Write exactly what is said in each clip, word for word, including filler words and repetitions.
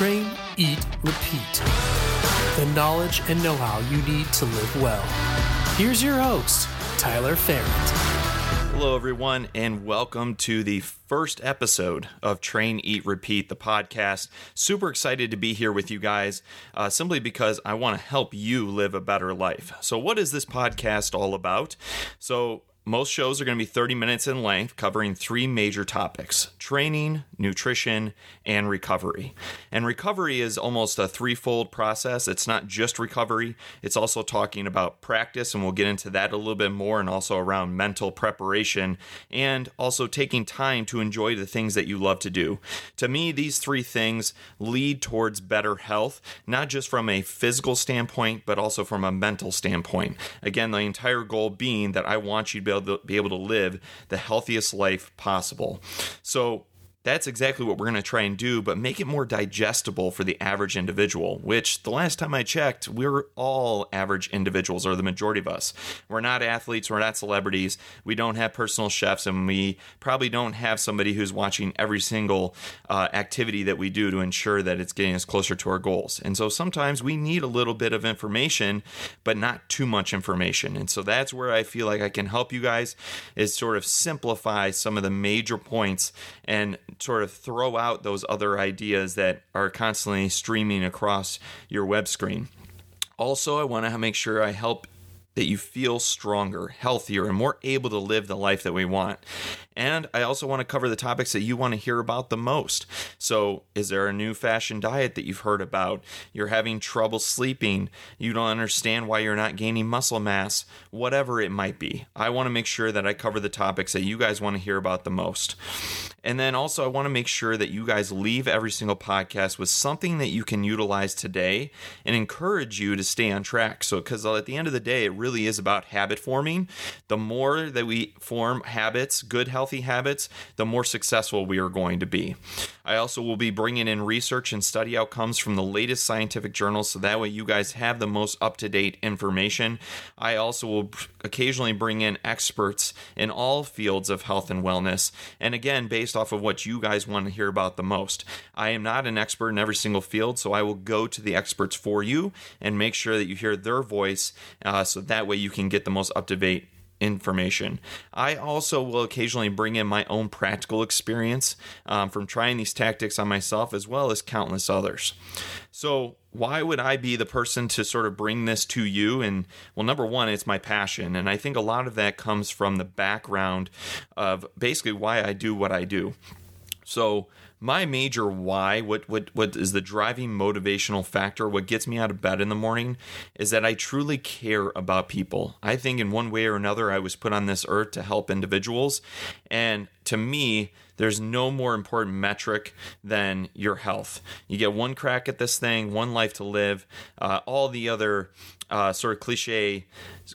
Train, Eat, Repeat. The knowledge and know-how you need to live well. Here's your host, Tyler Ferrett. Hello, everyone, and welcome to the first episode of Train, Eat, Repeat, the podcast. Super excited to be here with you guys, uh, simply because I want to help you live a better life. So what is this podcast all about? So most shows are going to be thirty minutes in length, covering three major topics: training, nutrition, and recovery. And recovery is almost a threefold process. It's not just recovery. It's also talking about practice, and we'll get into that a little bit more, and also around mental preparation, and also taking time to enjoy the things that you love to do. To me, these three things lead towards better health, not just from a physical standpoint, but also from a mental standpoint. Again, the entire goal being that I want you to be Be able to, be able to live the healthiest life possible. So that's exactly what we're going to try and do, but make it more digestible for the average individual, which the last time I checked, we're all average individuals, or the majority of us. We're not athletes. We're not celebrities. We don't have personal chefs, and we probably don't have somebody who's watching every single uh, activity that we do to ensure that it's getting us closer to our goals. And so sometimes we need a little bit of information, but not too much information. And so that's where I feel like I can help you guys, is sort of simplify some of the major points and sort of throw out those other ideas that are constantly streaming across your web screen. Also, I want to make sure I help that you feel stronger, healthier, and more able to live the life that we want. And I also want to cover the topics that you want to hear about the most. So is there a new fashion diet that you've heard about? You're having trouble sleeping. You don't understand why you're not gaining muscle mass, whatever it might be. I want to make sure that I cover the topics that you guys want to hear about the most. And then also I want to make sure that you guys leave every single podcast with something that you can utilize today and encourage you to stay on track. So, because at the end of the day, it really is about habit forming. The more that we form habits, good health, healthy habits, the more successful we are going to be. I also will be bringing in research and study outcomes from the latest scientific journals, so that way you guys have the most up-to-date information. I also will occasionally bring in experts in all fields of health and wellness, and again, based off of what you guys want to hear about the most. I am not an expert in every single field, so I will go to the experts for you and make sure that you hear their voice, uh, so that way you can get the most up-to-date information. I also will occasionally bring in my own practical experience um, from trying these tactics on myself, as well as countless others. So why would I be the person to sort of bring this to you? And well, number one, it's my passion. And I think a lot of that comes from the background of basically why I do what I do. So my major why, what what what is the driving motivational factor, what gets me out of bed in the morning, is that I truly care about people. I think in one way or another, I was put on this earth to help individuals. And to me, there's no more important metric than your health. You get one crack at this thing, one life to live. Uh, all the other uh, sort of cliche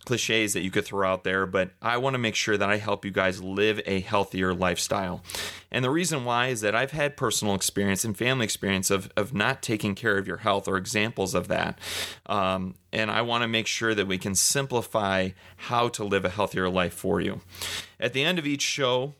cliches that you could throw out there, but I want to make sure that I help you guys live a healthier lifestyle. And the reason why is that I've had personal experience and family experience of of not taking care of your health, or examples of that. Um, and I want to make sure that we can simplify how to live a healthier life for you. At the end of each show,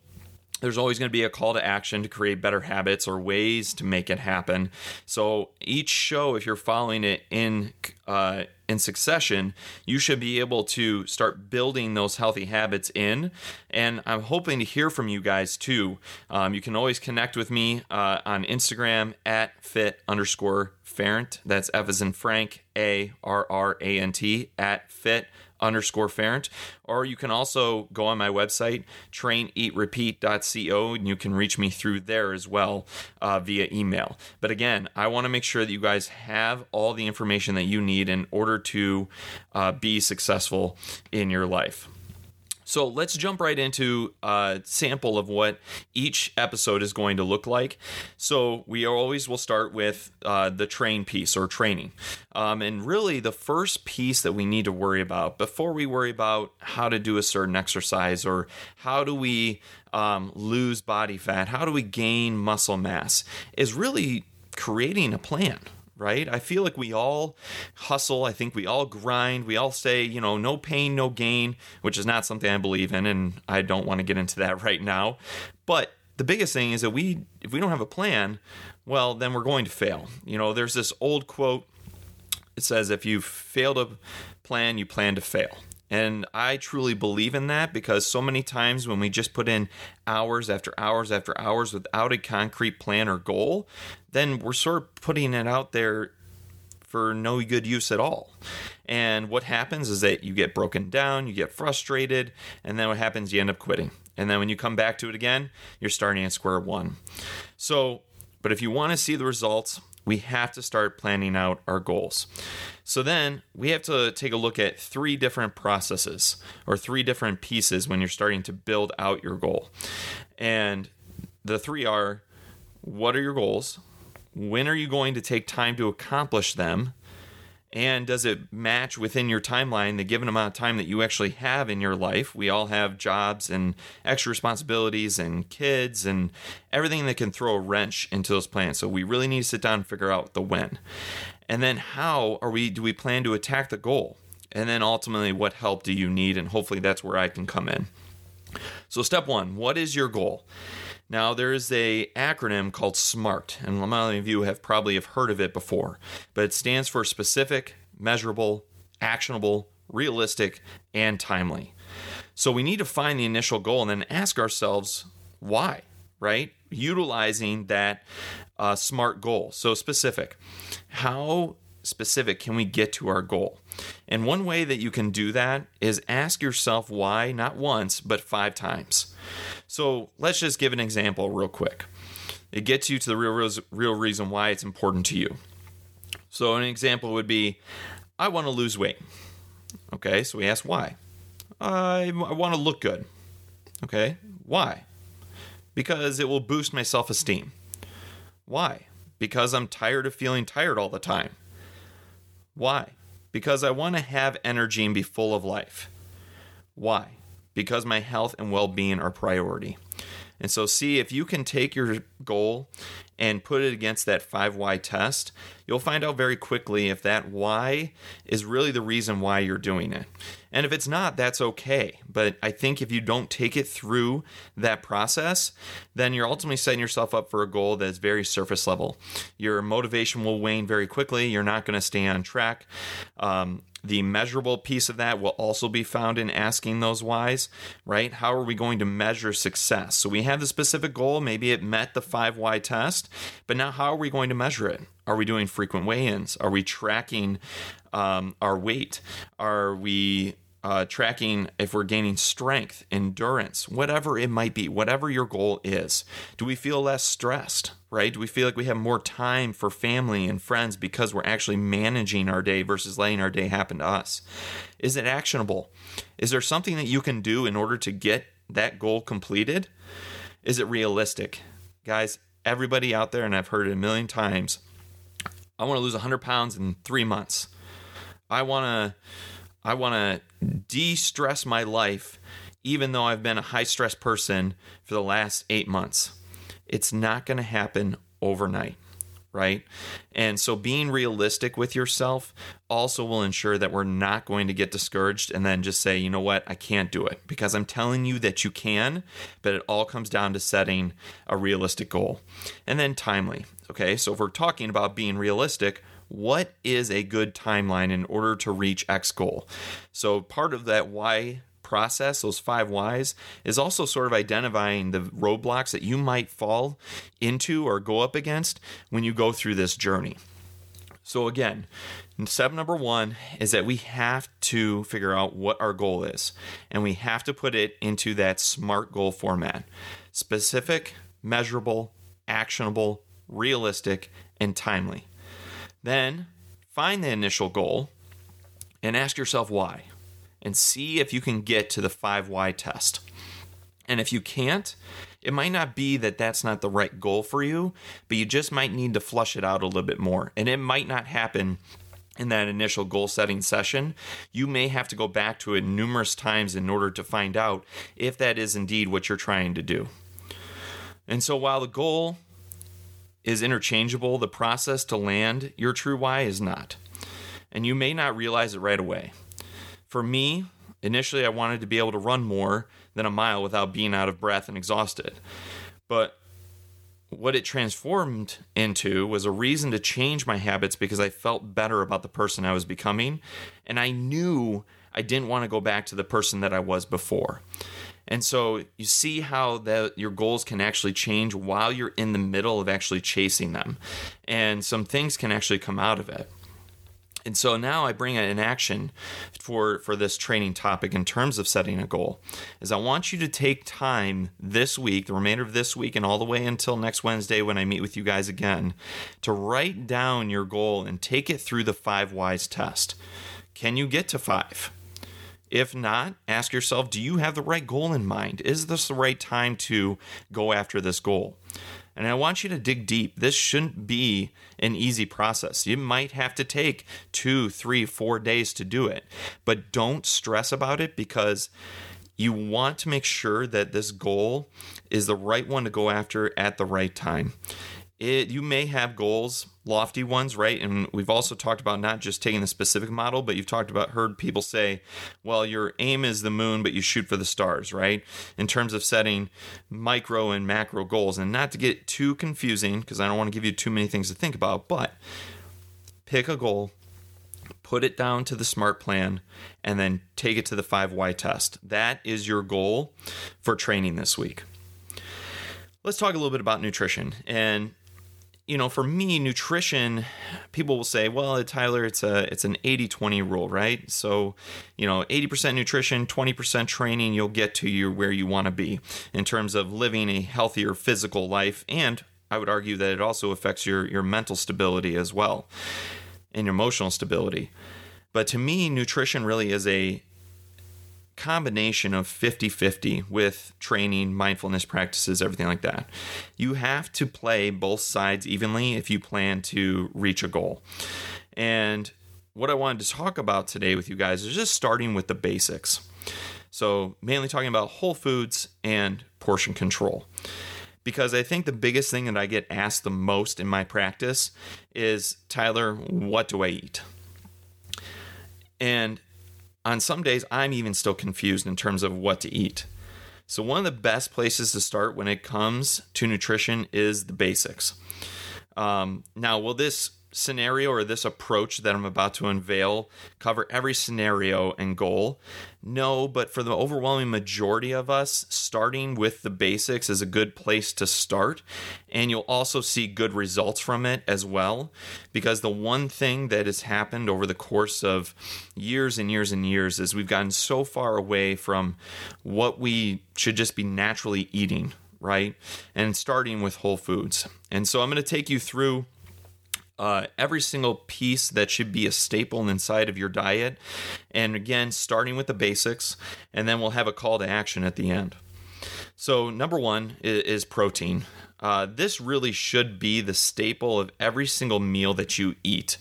there's always going to be a call to action to create better habits or ways to make it happen. So each show, if you're following it in uh, in succession, you should be able to start building those healthy habits in. And I'm hoping to hear from you guys too. Um, you can always connect with me uh, on Instagram at fit underscore Ferrant. That's F as in Frank, A R R A N T, at fit underscore Ferrant. Or you can also go on my website, train eat repeat dot co, and you can reach me through there as well uh, via email. But again, I want to make sure that you guys have all the information that you need in order to uh, be successful in your life. So let's jump right into a sample of what each episode is going to look like. So we always will start with uh, the train piece, or training. Um, and really the first piece that we need to worry about before we worry about how to do a certain exercise, or how do we um, lose body fat, how do we gain muscle mass, is really creating a plan. Right? I feel like we all hustle. I think we all grind. We all say, you know, no pain, no gain, which is not something I believe in, and I don't want to get into that right now. But the biggest thing is that we, if we don't have a plan, well, then we're going to fail. You know, there's this old quote. It says, if you fail to plan, you plan to fail. And I truly believe in that, because so many times when we just put in hours after hours after hours without a concrete plan or goal, then we're sort of putting it out there for no good use at all. And what happens is that you get broken down, you get frustrated, and then what happens, you end up quitting. And then when you come back to it again, you're starting at square one. So, but if you want to see the results, we have to start planning out our goals. So then we have to take a look at three different processes or three different pieces when you're starting to build out your goal. And the three are, what are your goals? When are you going to take time to accomplish them? And does it match within your timeline, the given amount of time that you actually have in your life? We all have jobs and extra responsibilities and kids and everything that can throw a wrench into those plans. So we really need to sit down and figure out the when. And then how are we? Do we plan to attack the goal? And then ultimately, what help do you need? And hopefully that's where I can come in. So step one, what is your goal? Now, there is an acronym called SMART, and many of you have probably have heard of it before, but it stands for specific, measurable, actionable, realistic, and timely. So we need to find the initial goal and then ask ourselves why, right? Utilizing that uh, SMART goal. So specific. How specific can we get to our goal? And one way that you can do that is ask yourself why, not once, but five times. So let's just give an example real quick. It gets you to the real, real, real reason why it's important to you. So an example would be, I want to lose weight. Okay, so we ask why. I, I want to look good. Okay, why? Because it will boost my self-esteem. Why? Because I'm tired of feeling tired all the time. Why? Because I want to have energy and be full of life. Why? Because my health and well-being are priority. And so see, if you can take your goal and put it against that five why test, you'll find out very quickly if that why is really the reason why you're doing it. And if it's not, that's okay. But I think if you don't take it through that process, then you're ultimately setting yourself up for a goal that's very surface level. Your motivation will wane very quickly. You're not going to stay on track. Um, The measurable piece of that will also be found in asking those whys, right? How are we going to measure success? So we have the specific goal. Maybe it met the five why test, but now how are we going to measure it? Are we doing frequent weigh-ins? Are we tracking um, our weight? Are we uh, tracking if we're gaining strength, endurance, whatever it might be, whatever your goal is? Do we feel less stressed? Right? Do we feel like we have more time for family and friends because we're actually managing our day versus letting our day happen to us? Is it actionable? Is there something that you can do in order to get that goal completed? Is it realistic? Guys, everybody out there, and I've heard it a million times, I want to lose one hundred pounds in three months. I want to, I want to de-stress my life, even though I've been a high-stress person for the last eight months. It's not going to happen overnight, right? And so being realistic with yourself also will ensure that we're not going to get discouraged and then just say, you know what, I can't do it, because I'm telling you that you can, but it all comes down to setting a realistic goal. And then timely, okay? So if we're talking about being realistic, what is a good timeline in order to reach X goal? So part of that why process, those five whys, is also sort of identifying the roadblocks that you might fall into or go up against when you go through this journey. So again, step number one is that we have to figure out what our goal is, and we have to put it into that SMART goal format: specific, measurable, actionable, realistic, and timely. Then find the initial goal and ask yourself why, and see if you can get to the five why test. And if you can't, it might not be that that's not the right goal for you, but you just might need to flush it out a little bit more. And it might not happen in that initial goal setting session. You may have to go back to it numerous times in order to find out if that is indeed what you're trying to do. And so while the goal is interchangeable, the process to land your true why is not. And you may not realize it right away. For me, initially I wanted to be able to run more than a mile without being out of breath and exhausted. But what it transformed into was a reason to change my habits because I felt better about the person I was becoming. And I knew I didn't want to go back to the person that I was before. And so you see how that your goals can actually change while you're in the middle of actually chasing them. And some things can actually come out of it. And so now I bring an action for, for this training topic in terms of setting a goal is I want you to take time this week, the remainder of this week and all the way until next Wednesday when I meet with you guys again, to write down your goal and take it through the five whys test. Can you get to five? If not, ask yourself, do you have the right goal in mind? Is this the right time to go after this goal? And I want you to dig deep. This shouldn't be an easy process. You might have to take two, three, four days to do it. But don't stress about it because you want to make sure that this goal is the right one to go after at the right time. It, you may have goals, lofty ones, right? And we've also talked about not just taking the specific model, but you've talked about heard people say, well, your aim is the moon, but you shoot for the stars, right? In terms of setting micro and macro goals. And not to get too confusing, because I don't want to give you too many things to think about, but pick a goal, put it down to the SMART plan, and then take it to the five why test. That is your goal for training this week. Let's talk a little bit about nutrition. And you know, for me, nutrition, people will say, well, Tyler, it's a it's an eighty twenty rule, right? So, you know, eighty percent nutrition, twenty percent training, you'll get to your where you want to be in terms of living a healthier physical life. And I would argue that it also affects your, your mental stability as well and your emotional stability. But to me, nutrition really is a combination of fifty-fifty with training, mindfulness practices, everything like that. You have to play both sides evenly if you plan to reach a goal. And what I wanted to talk about today with you guys is just starting with the basics. So mainly talking about whole foods and portion control. Because I think the biggest thing that I get asked the most in my practice is, Tyler, what do I eat? And on some days, I'm even still confused in terms of what to eat. So one of the best places to start when it comes to nutrition is the basics. Um, now, will this scenario or this approach that I'm about to unveil cover every scenario and goal? No, but for the overwhelming majority of us, starting with the basics is a good place to start. And you'll also see good results from it as well. Because the one thing that has happened over the course of years and years and years is we've gotten so far away from what we should just be naturally eating, right? And starting with whole foods. And so I'm going to take you through Uh, every single piece that should be a staple inside of your diet. And again, starting with the basics, and then we'll have a call to action at the end. So number one is, is protein. Uh, this really should be the staple of every single meal that you eat.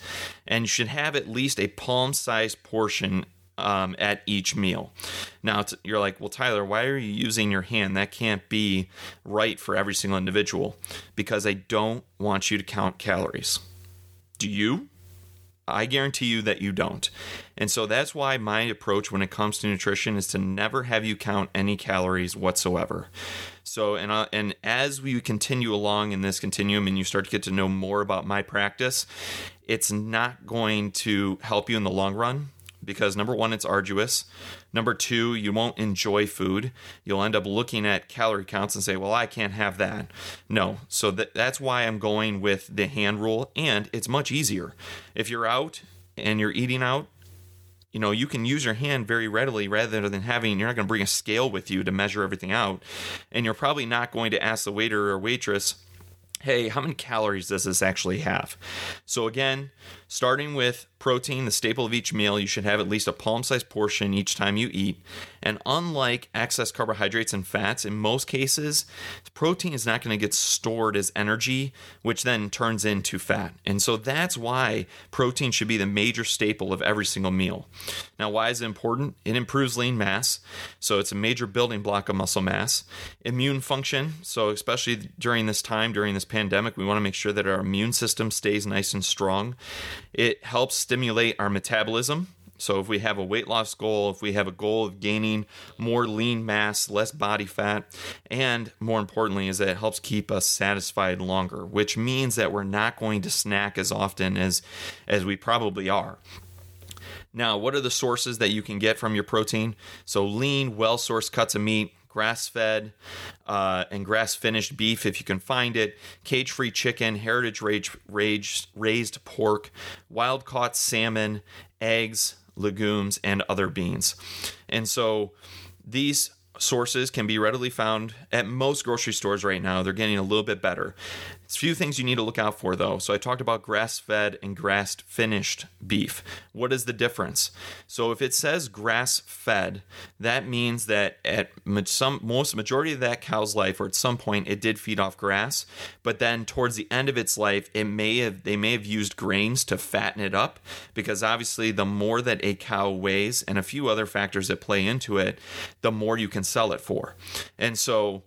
And you should have at least a palm-sized portion um, at each meal. Now, t- you're like, well, Tyler, why are you using your hand? That can't be right for every single individual. Because I don't want you to count calories. Do you? I guarantee you that you don't. And so that's why my approach when it comes to nutrition is to never have you count any calories whatsoever. So, and uh, and as we continue along in this continuum and you start to get to know more about my practice, it's not going to help you in the long run because number one, it's arduous. Number two, you won't enjoy food. You'll end up looking at calorie counts and say, well, I can't have that. No. So th- that's why I'm going with the hand rule. And it's much easier. If you're out and you're eating out, you know, you can use your hand very readily rather than having, you're not going to bring a scale with you to measure everything out. And you're probably not going to ask the waiter or waitress, hey, how many calories does this actually have? So again, starting with protein, the staple of each meal, you should have at least a palm-sized portion each time you eat. And unlike excess carbohydrates and fats, in most cases, protein is not going to get stored as energy, which then turns into fat. And so that's why protein should be the major staple of every single meal. Now, why is it important? It improves lean mass. So it's a major building block of muscle mass. Immune function. So especially during this time, during this pandemic, we want to make sure that our immune system stays nice and strong. It helps stimulate our metabolism. So if we have a weight loss goal, if we have a goal of gaining more lean mass, less body fat, and more importantly is that it helps keep us satisfied longer, which means that we're not going to snack as often as, as we probably are. Now, what are the sources that you can get from your protein? So lean, well-sourced cuts of meat, grass-fed uh, and grass-finished beef if you can find it, cage-free chicken, heritage-raised pork, wild-caught salmon, eggs, legumes, and other beans. And so these sources can be readily found at most grocery stores right now. They're getting a little bit better. It's a few things you need to look out for, though. So I talked about grass-fed and grass-finished beef. What is the difference? So if it says grass-fed, that means that at some most majority of that cow's life, or at some point, it did feed off grass. But then towards the end of its life, it may have they may have used grains to fatten it up, because obviously the more that a cow weighs and a few other factors that play into it, the more you can sell it for. And so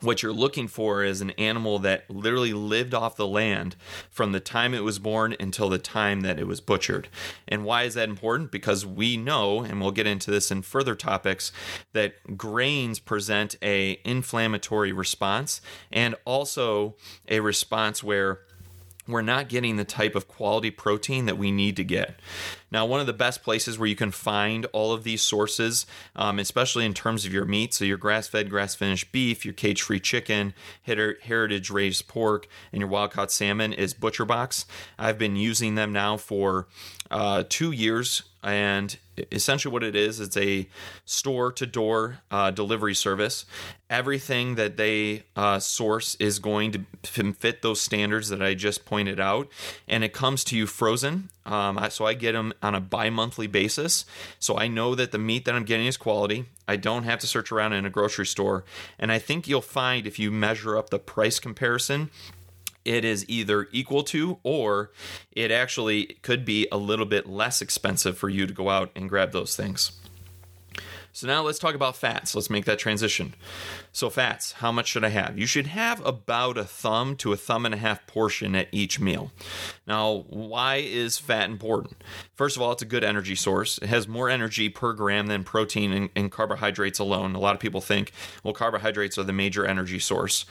what you're looking for is an animal that literally lived off the land from the time it was born until the time that it was butchered. And why is that important? Because we know, and we'll get into this in further topics, that grains present an inflammatory response and also a response where we're not getting the type of quality protein that we need to get. Now, one of the best places where you can find all of these sources, um, especially in terms of your meat, so your grass-fed, grass-finished beef, your cage-free chicken, heritage-raised pork, and your wild-caught salmon is ButcherBox. I've been using them now for uh, two years, and essentially what it is, it's a store-to-door uh, delivery service. Everything that they uh, source is going to fit those standards that I just pointed out, and it comes to you frozen. Um, so I get them on a bi-monthly basis, so I know that the meat that I'm getting is quality. I don't have to search around in a grocery store, and I think you'll find if you measure up the price comparison, it is either equal to or it actually could be a little bit less expensive for you to go out and grab those things. So now let's talk about fats. Let's make that transition. So fats, how much should I have? You should have about a thumb to a thumb and a half portion at each meal. Now, why is fat important? First of all, it's a good energy source. It has more energy per gram than protein and, and carbohydrates alone. A lot of people think, well, carbohydrates are the major energy source,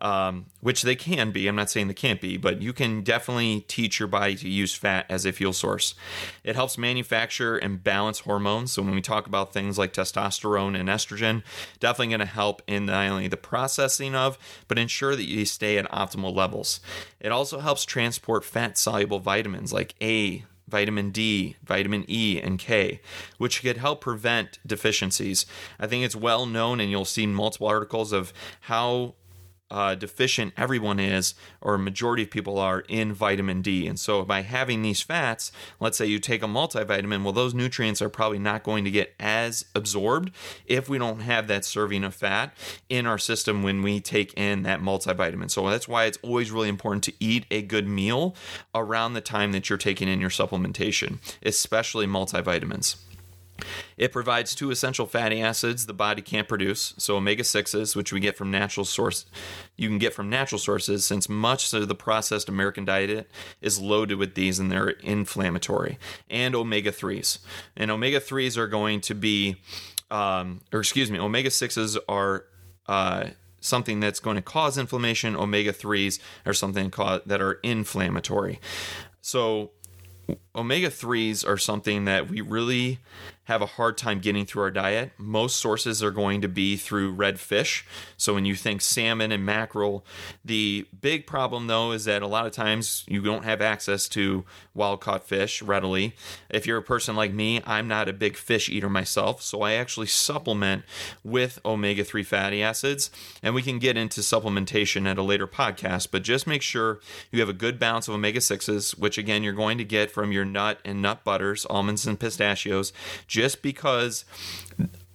um, which they can be. I'm not saying they can't be, but you can definitely teach your body to use fat as a fuel source. It helps manufacture and balance hormones. So when we talk about things like testosterone, testosterone and estrogen, definitely going to help in not only the processing of, but ensure that you stay at optimal levels. It also helps transport fat-soluble vitamins like A, vitamin D, vitamin E, and K, which could help prevent deficiencies. I think it's well known, and you'll see multiple articles of how Uh, deficient everyone is, or a majority of people are, in vitamin D. And so by having these fats, let's say you take a multivitamin, well, those nutrients are probably not going to get as absorbed if we don't have that serving of fat in our system when we take in that multivitamin. So that's why it's always really important to eat a good meal around the time that you're taking in your supplementation, especially multivitamins. It provides two essential fatty acids the body can't produce, so omega sixes, which we get from natural source, you can get from natural sources, since much of the processed American diet is loaded with these and they're inflammatory, and omega threes. And omega threes are going to be, um, or excuse me, omega sixes are uh, something that's going to cause inflammation. Omega threes are something ca- that are inflammatory. So omega threes are something that we really have a hard time getting through our diet. Most sources are going to be through red fish. So when you think salmon and mackerel, the big problem though is that a lot of times you don't have access to wild caught fish readily. If you're a person like me, I'm not a big fish eater myself. So I actually supplement with omega three fatty acids, and we can get into supplementation at a later podcast, but just make sure you have a good balance of omega sixes, which again, you're going to get from your nut and nut butters, almonds and pistachios, just because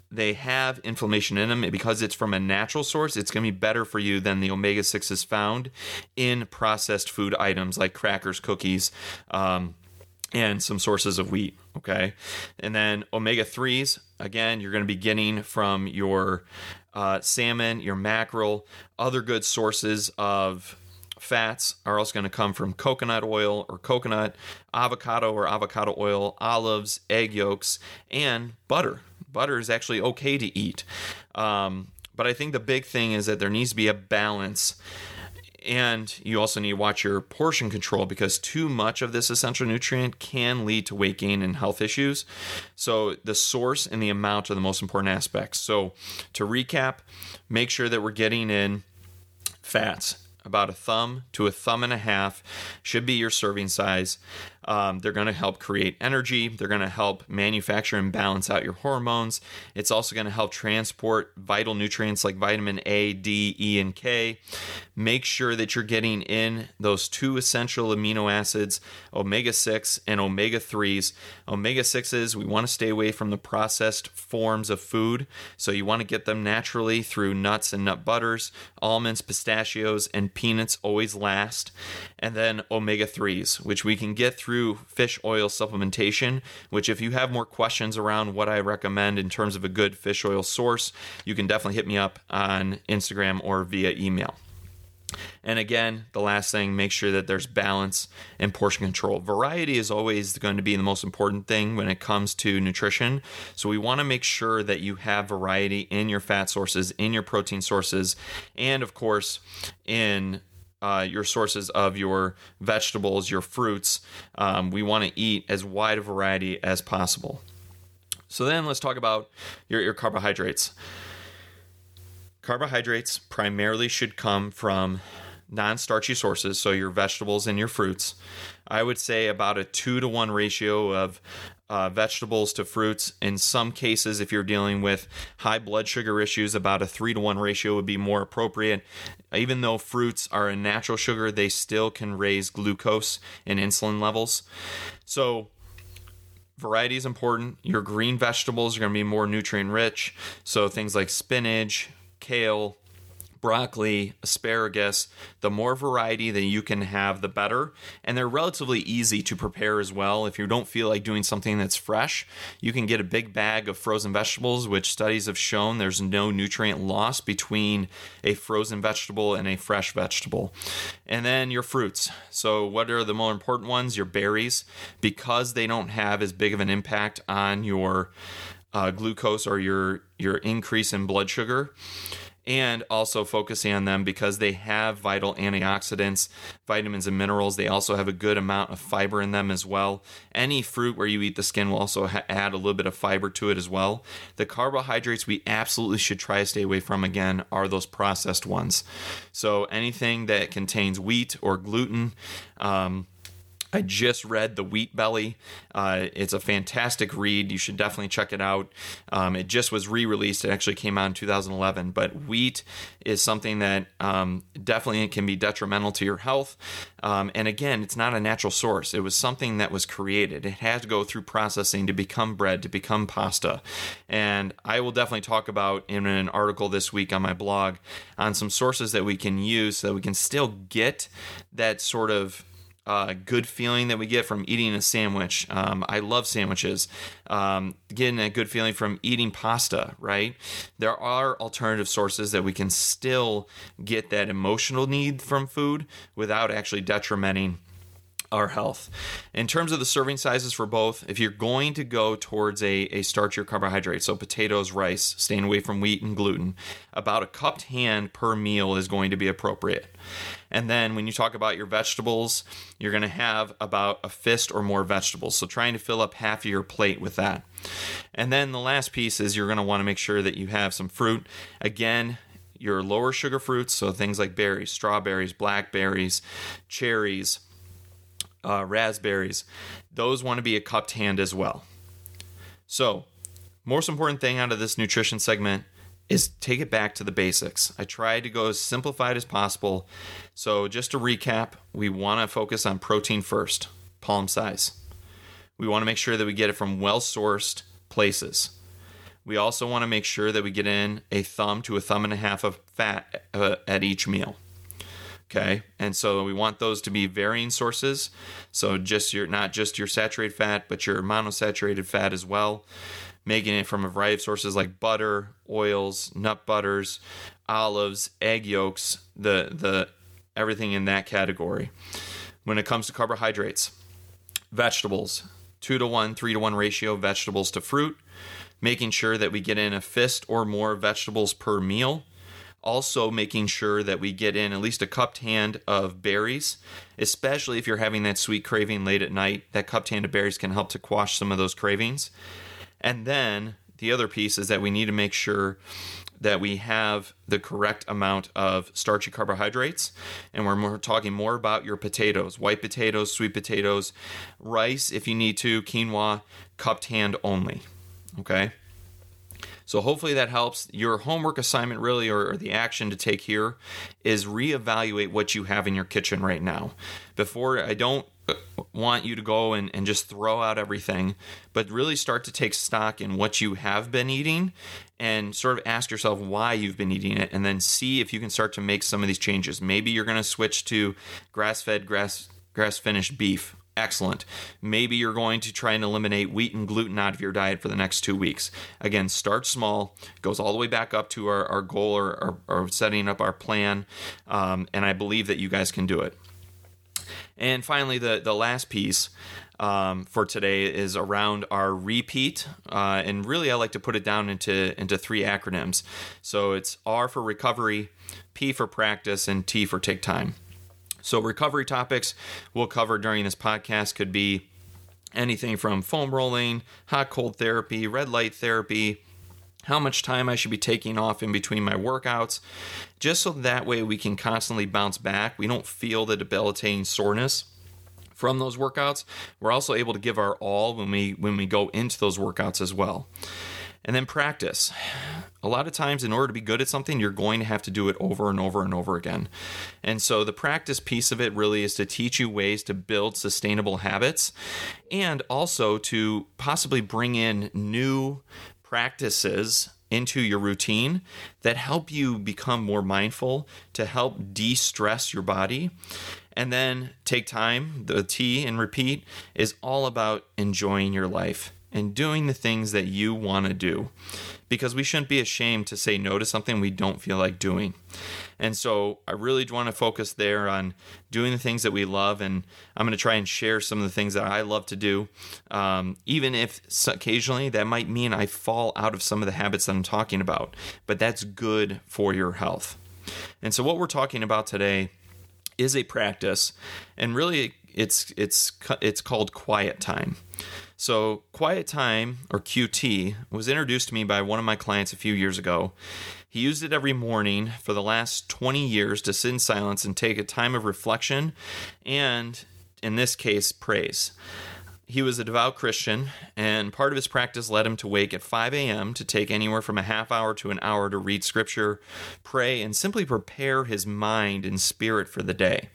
they have inflammation in them, because it's from a natural source, it's going to be better for you than the omega sixes found in processed food items like crackers, cookies, um, and some sources of wheat. Okay. And then omega threes, again, you're going to be getting from your uh, salmon, your mackerel, other good sources of fats are also going to come from coconut oil or coconut, avocado or avocado oil, olives, egg yolks, and butter. Butter is actually okay to eat. Um, but I think the big thing is that there needs to be a balance. And you also need to watch your portion control, because too much of this essential nutrient can lead to weight gain and health issues. So the source and the amount are the most important aspects. So to recap, make sure that we're getting in fats. About a thumb to a thumb and a half should be your serving size. Um, they're going to help create energy. They're going to help manufacture and balance out your hormones. It's also going to help transport vital nutrients like vitamin A, D, E, and K. Make sure that you're getting in those two essential amino acids, omega six and omega threes. Omega sixes, we want to stay away from the processed forms of food. So you want to get them naturally through nuts and nut butters, almonds, pistachios, and peanuts always last. And then omega threes, which we can get through through fish oil supplementation, which if you have more questions around what I recommend in terms of a good fish oil source, you can definitely hit me up on Instagram or via email. And again, the last thing, make sure that there's balance and portion control. Variety is always going to be the most important thing when it comes to nutrition. So we want to make sure that you have variety in your fat sources, in your protein sources, and of course, in Uh, your sources of your vegetables, your fruits. Um, we want to eat as wide a variety as possible. So then let's talk about your, your carbohydrates. Carbohydrates primarily should come from non-starchy sources, so your vegetables and your fruits. I would say about a two to one ratio of Uh, vegetables to fruits. In some cases, if you're dealing with high blood sugar issues, about a three to one ratio would be more appropriate. Even though fruits are a natural sugar, they still can raise glucose and insulin levels. So variety is important. Your green vegetables are going to be more nutrient rich. So things like spinach, kale, broccoli, asparagus, the more variety that you can have, the better. And they're relatively easy to prepare as well. If you don't feel like doing something that's fresh, you can get a big bag of frozen vegetables, which studies have shown there's no nutrient loss between a frozen vegetable and a fresh vegetable. And then your fruits. So what are the more important ones? Your berries, because they don't have as big of an impact on your uh, glucose or your, your increase in blood sugar. And also focusing on them because they have vital antioxidants, vitamins, and minerals. They also have a good amount of fiber in them as well. Any fruit where you eat the skin will also ha- add a little bit of fiber to it as well. The carbohydrates we absolutely should try to stay away from, again, are those processed ones. So anything that contains wheat or gluten. um, I just read The Wheat Belly. Uh, it's a fantastic read. You should definitely check it out. Um, it just was re-released. It actually came out in two thousand eleven. But wheat is something that um, definitely can be detrimental to your health. Um, and again, it's not a natural source. It was something that was created. It had to go through processing to become bread, to become pasta. And I will definitely talk about in an article this week on my blog on some sources that we can use so that we can still get that sort of Uh, good feeling that we get from eating a sandwich. Um, I love sandwiches. Um, getting a good feeling from eating pasta, right? There are alternative sources that we can still get that emotional need from food without actually detrimenting our health. In terms of the serving sizes for both, if you're going to go towards a, a starch or carbohydrate, so potatoes, rice, staying away from wheat and gluten, about a cupped hand per meal is going to be appropriate. And then when you talk about your vegetables, you're going to have about a fist or more vegetables. So trying to fill up half of your plate with that. And then the last piece is you're going to want to make sure that you have some fruit. Again, your lower sugar fruits, so things like berries, strawberries, blackberries, cherries, uh, raspberries, those want to be a cupped hand as well. So most important thing out of this nutrition segment is take it back to the basics. I tried to go as simplified as possible. So just to recap, we want to focus on protein first, palm size. We want to make sure that we get it from well-sourced places. We also want to make sure that we get in a thumb to a thumb and a half of fat uh, at each meal. Okay, and so we want those to be varying sources. So just your, not just your saturated fat, but your monounsaturated fat as well. Making it from a variety of sources like butter, oils, nut butters, olives, egg yolks, the the everything in that category. When it comes to carbohydrates, vegetables, two to one, three to one ratio vegetables to fruit, making sure that we get in a fist or more vegetables per meal. Also making sure that we get in at least a cupped hand of berries, especially if you're having that sweet craving late at night. That cupped hand of berries can help to quash some of those cravings. And then the other piece is that we need to make sure that we have the correct amount of starchy carbohydrates. And we're more talking more about your potatoes, white potatoes, sweet potatoes, rice if you need to, quinoa, cupped hand only, okay? So hopefully that helps. Your homework assignment really, or, or the action to take here, is reevaluate what you have in your kitchen right now. Before, I don't want you to go and, and just throw out everything, but really start to take stock in what you have been eating and sort of ask yourself why you've been eating it, and then see if you can start to make some of these changes. Maybe you're going to switch to grass-fed, grass, grass-finished beef. Excellent. Maybe you're going to try and eliminate wheat and gluten out of your diet for the next two weeks. Again, start small. It goes all the way back up to our, our goal or, or, or setting up our plan. Um, and I believe that you guys can do it. And finally, the, the last piece um, for today is around our repeat. Uh, and really, I like to put it down into, into three acronyms. So it's R for recovery, P for practice, and T for take time. So recovery topics we'll cover during this podcast could be anything from foam rolling, hot cold therapy, red light therapy, how much time I should be taking off in between my workouts, just so that way we can constantly bounce back. We don't feel the debilitating soreness from those workouts. We're also able to give our all when we when we go into those workouts as well. And then practice. A lot of times, in order to be good at something, you're going to have to do it over and over and over again. And so the practice piece of it really is to teach you ways to build sustainable habits, and also to possibly bring in new practices into your routine that help you become more mindful, to help de-stress your body. And then take time, the T in repeat, is all about enjoying your life and doing the things that you want to do, because we shouldn't be ashamed to say no to something we don't feel like doing. And so I really do want to focus there on doing the things that we love, and I'm going to try and share some of the things that I love to do, um, even if occasionally that might mean I fall out of some of the habits that I'm talking about, but that's good for your health. And so what we're talking about today is a practice, and really it's it's it's called quiet time. So quiet time, or Q T, was introduced to me by one of my clients a few years ago. He used it every morning for the last twenty years to sit in silence and take a time of reflection and, in this case, praise. He was a devout Christian, and part of his practice led him to wake at five a.m. to take anywhere from a half hour to an hour to read scripture, pray, and simply prepare his mind and spirit for the day.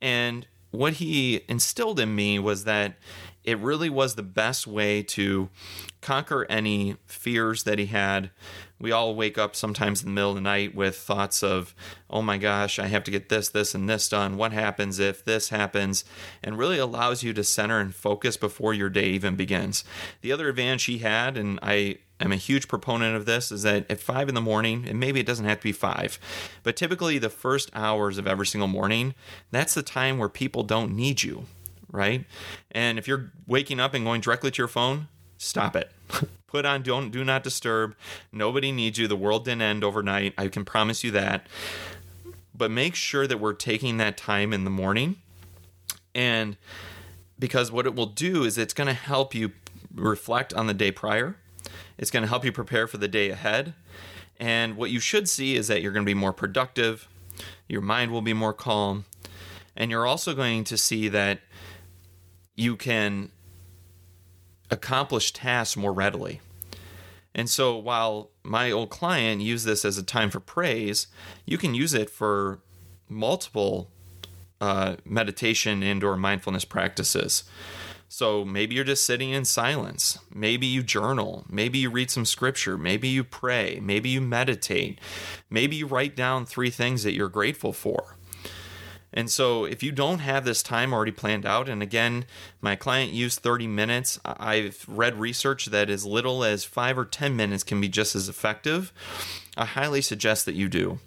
And what he instilled in me was that it really was the best way to conquer any fears that he had. We all wake up sometimes in the middle of the night with thoughts of, oh my gosh, I have to get this, this, and this done. What happens if this happens? And really allows you to center and focus before your day even begins. The other advantage he had, and I am a huge proponent of this, is that at five in the morning, and maybe it doesn't have to be five, but typically the first hours of every single morning, that's the time where people don't need you. Right? And if you're waking up and going directly to your phone, stop it. Put on don't do not disturb. Nobody needs you. The world didn't end overnight. I can promise you that. But make sure that we're taking that time in the morning. And because what it will do is it's going to help you reflect on the day prior. It's going to help you prepare for the day ahead. And what you should see is that you're going to be more productive. Your mind will be more calm. And you're also going to see that you can accomplish tasks more readily. And so while my old client used this as a time for praise, you can use it for multiple uh, meditation and or mindfulness practices. So maybe you're just sitting in silence. Maybe you journal. Maybe you read some scripture. Maybe you pray. Maybe you meditate. Maybe you write down three things that you're grateful for. And so if you don't have this time already planned out, and again, my client used thirty minutes. I've read research that as little as five or ten minutes can be just as effective. I highly suggest that you do.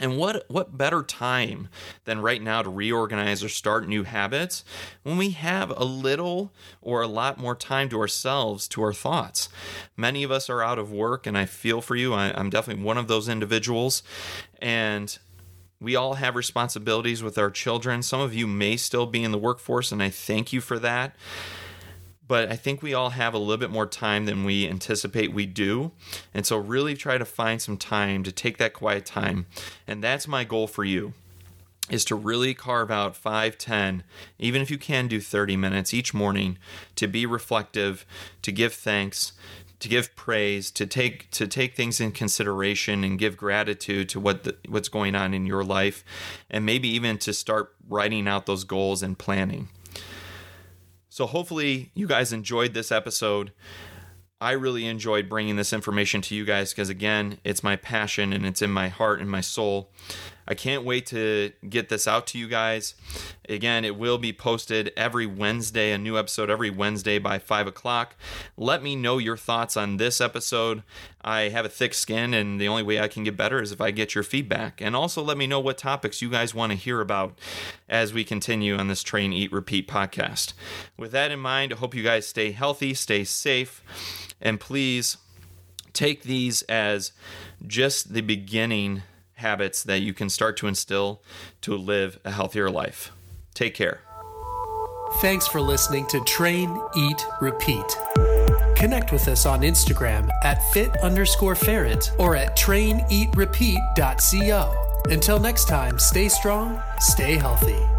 And what what better time than right now to reorganize or start new habits when we have a little or a lot more time to ourselves, to our thoughts? Many of us are out of work, and I feel for you. I, I'm definitely one of those individuals. And we all have responsibilities with our children. Some of you may still be in the workforce, and I thank you for that. But I think we all have a little bit more time than we anticipate we do. And so really try to find some time to take that quiet time. And that's my goal for you, is to really carve out five, ten, even if you can do thirty minutes each morning, to be reflective, to give thanks, to give praise, to take to take things in consideration and give gratitude to what the, what's going on in your life, and maybe even to start writing out those goals and planning. So hopefully you guys enjoyed this episode. I really enjoyed bringing this information to you guys because, again, it's my passion and it's in my heart and my soul. I can't wait to get this out to you guys. Again, it will be posted every Wednesday, a new episode every Wednesday by five o'clock. Let me know your thoughts on this episode. I have a thick skin, and the only way I can get better is if I get your feedback. And also let me know what topics you guys want to hear about as we continue on this Train, Eat, Repeat podcast. With that in mind, I hope you guys stay healthy, stay safe. And please take these as just the beginning habits that you can start to instill to live a healthier life. Take care. Thanks for listening to Train, Eat, Repeat. Connect with us on Instagram at fit underscore ferret or at train eat repeat dot co. Until next time, stay strong, stay healthy.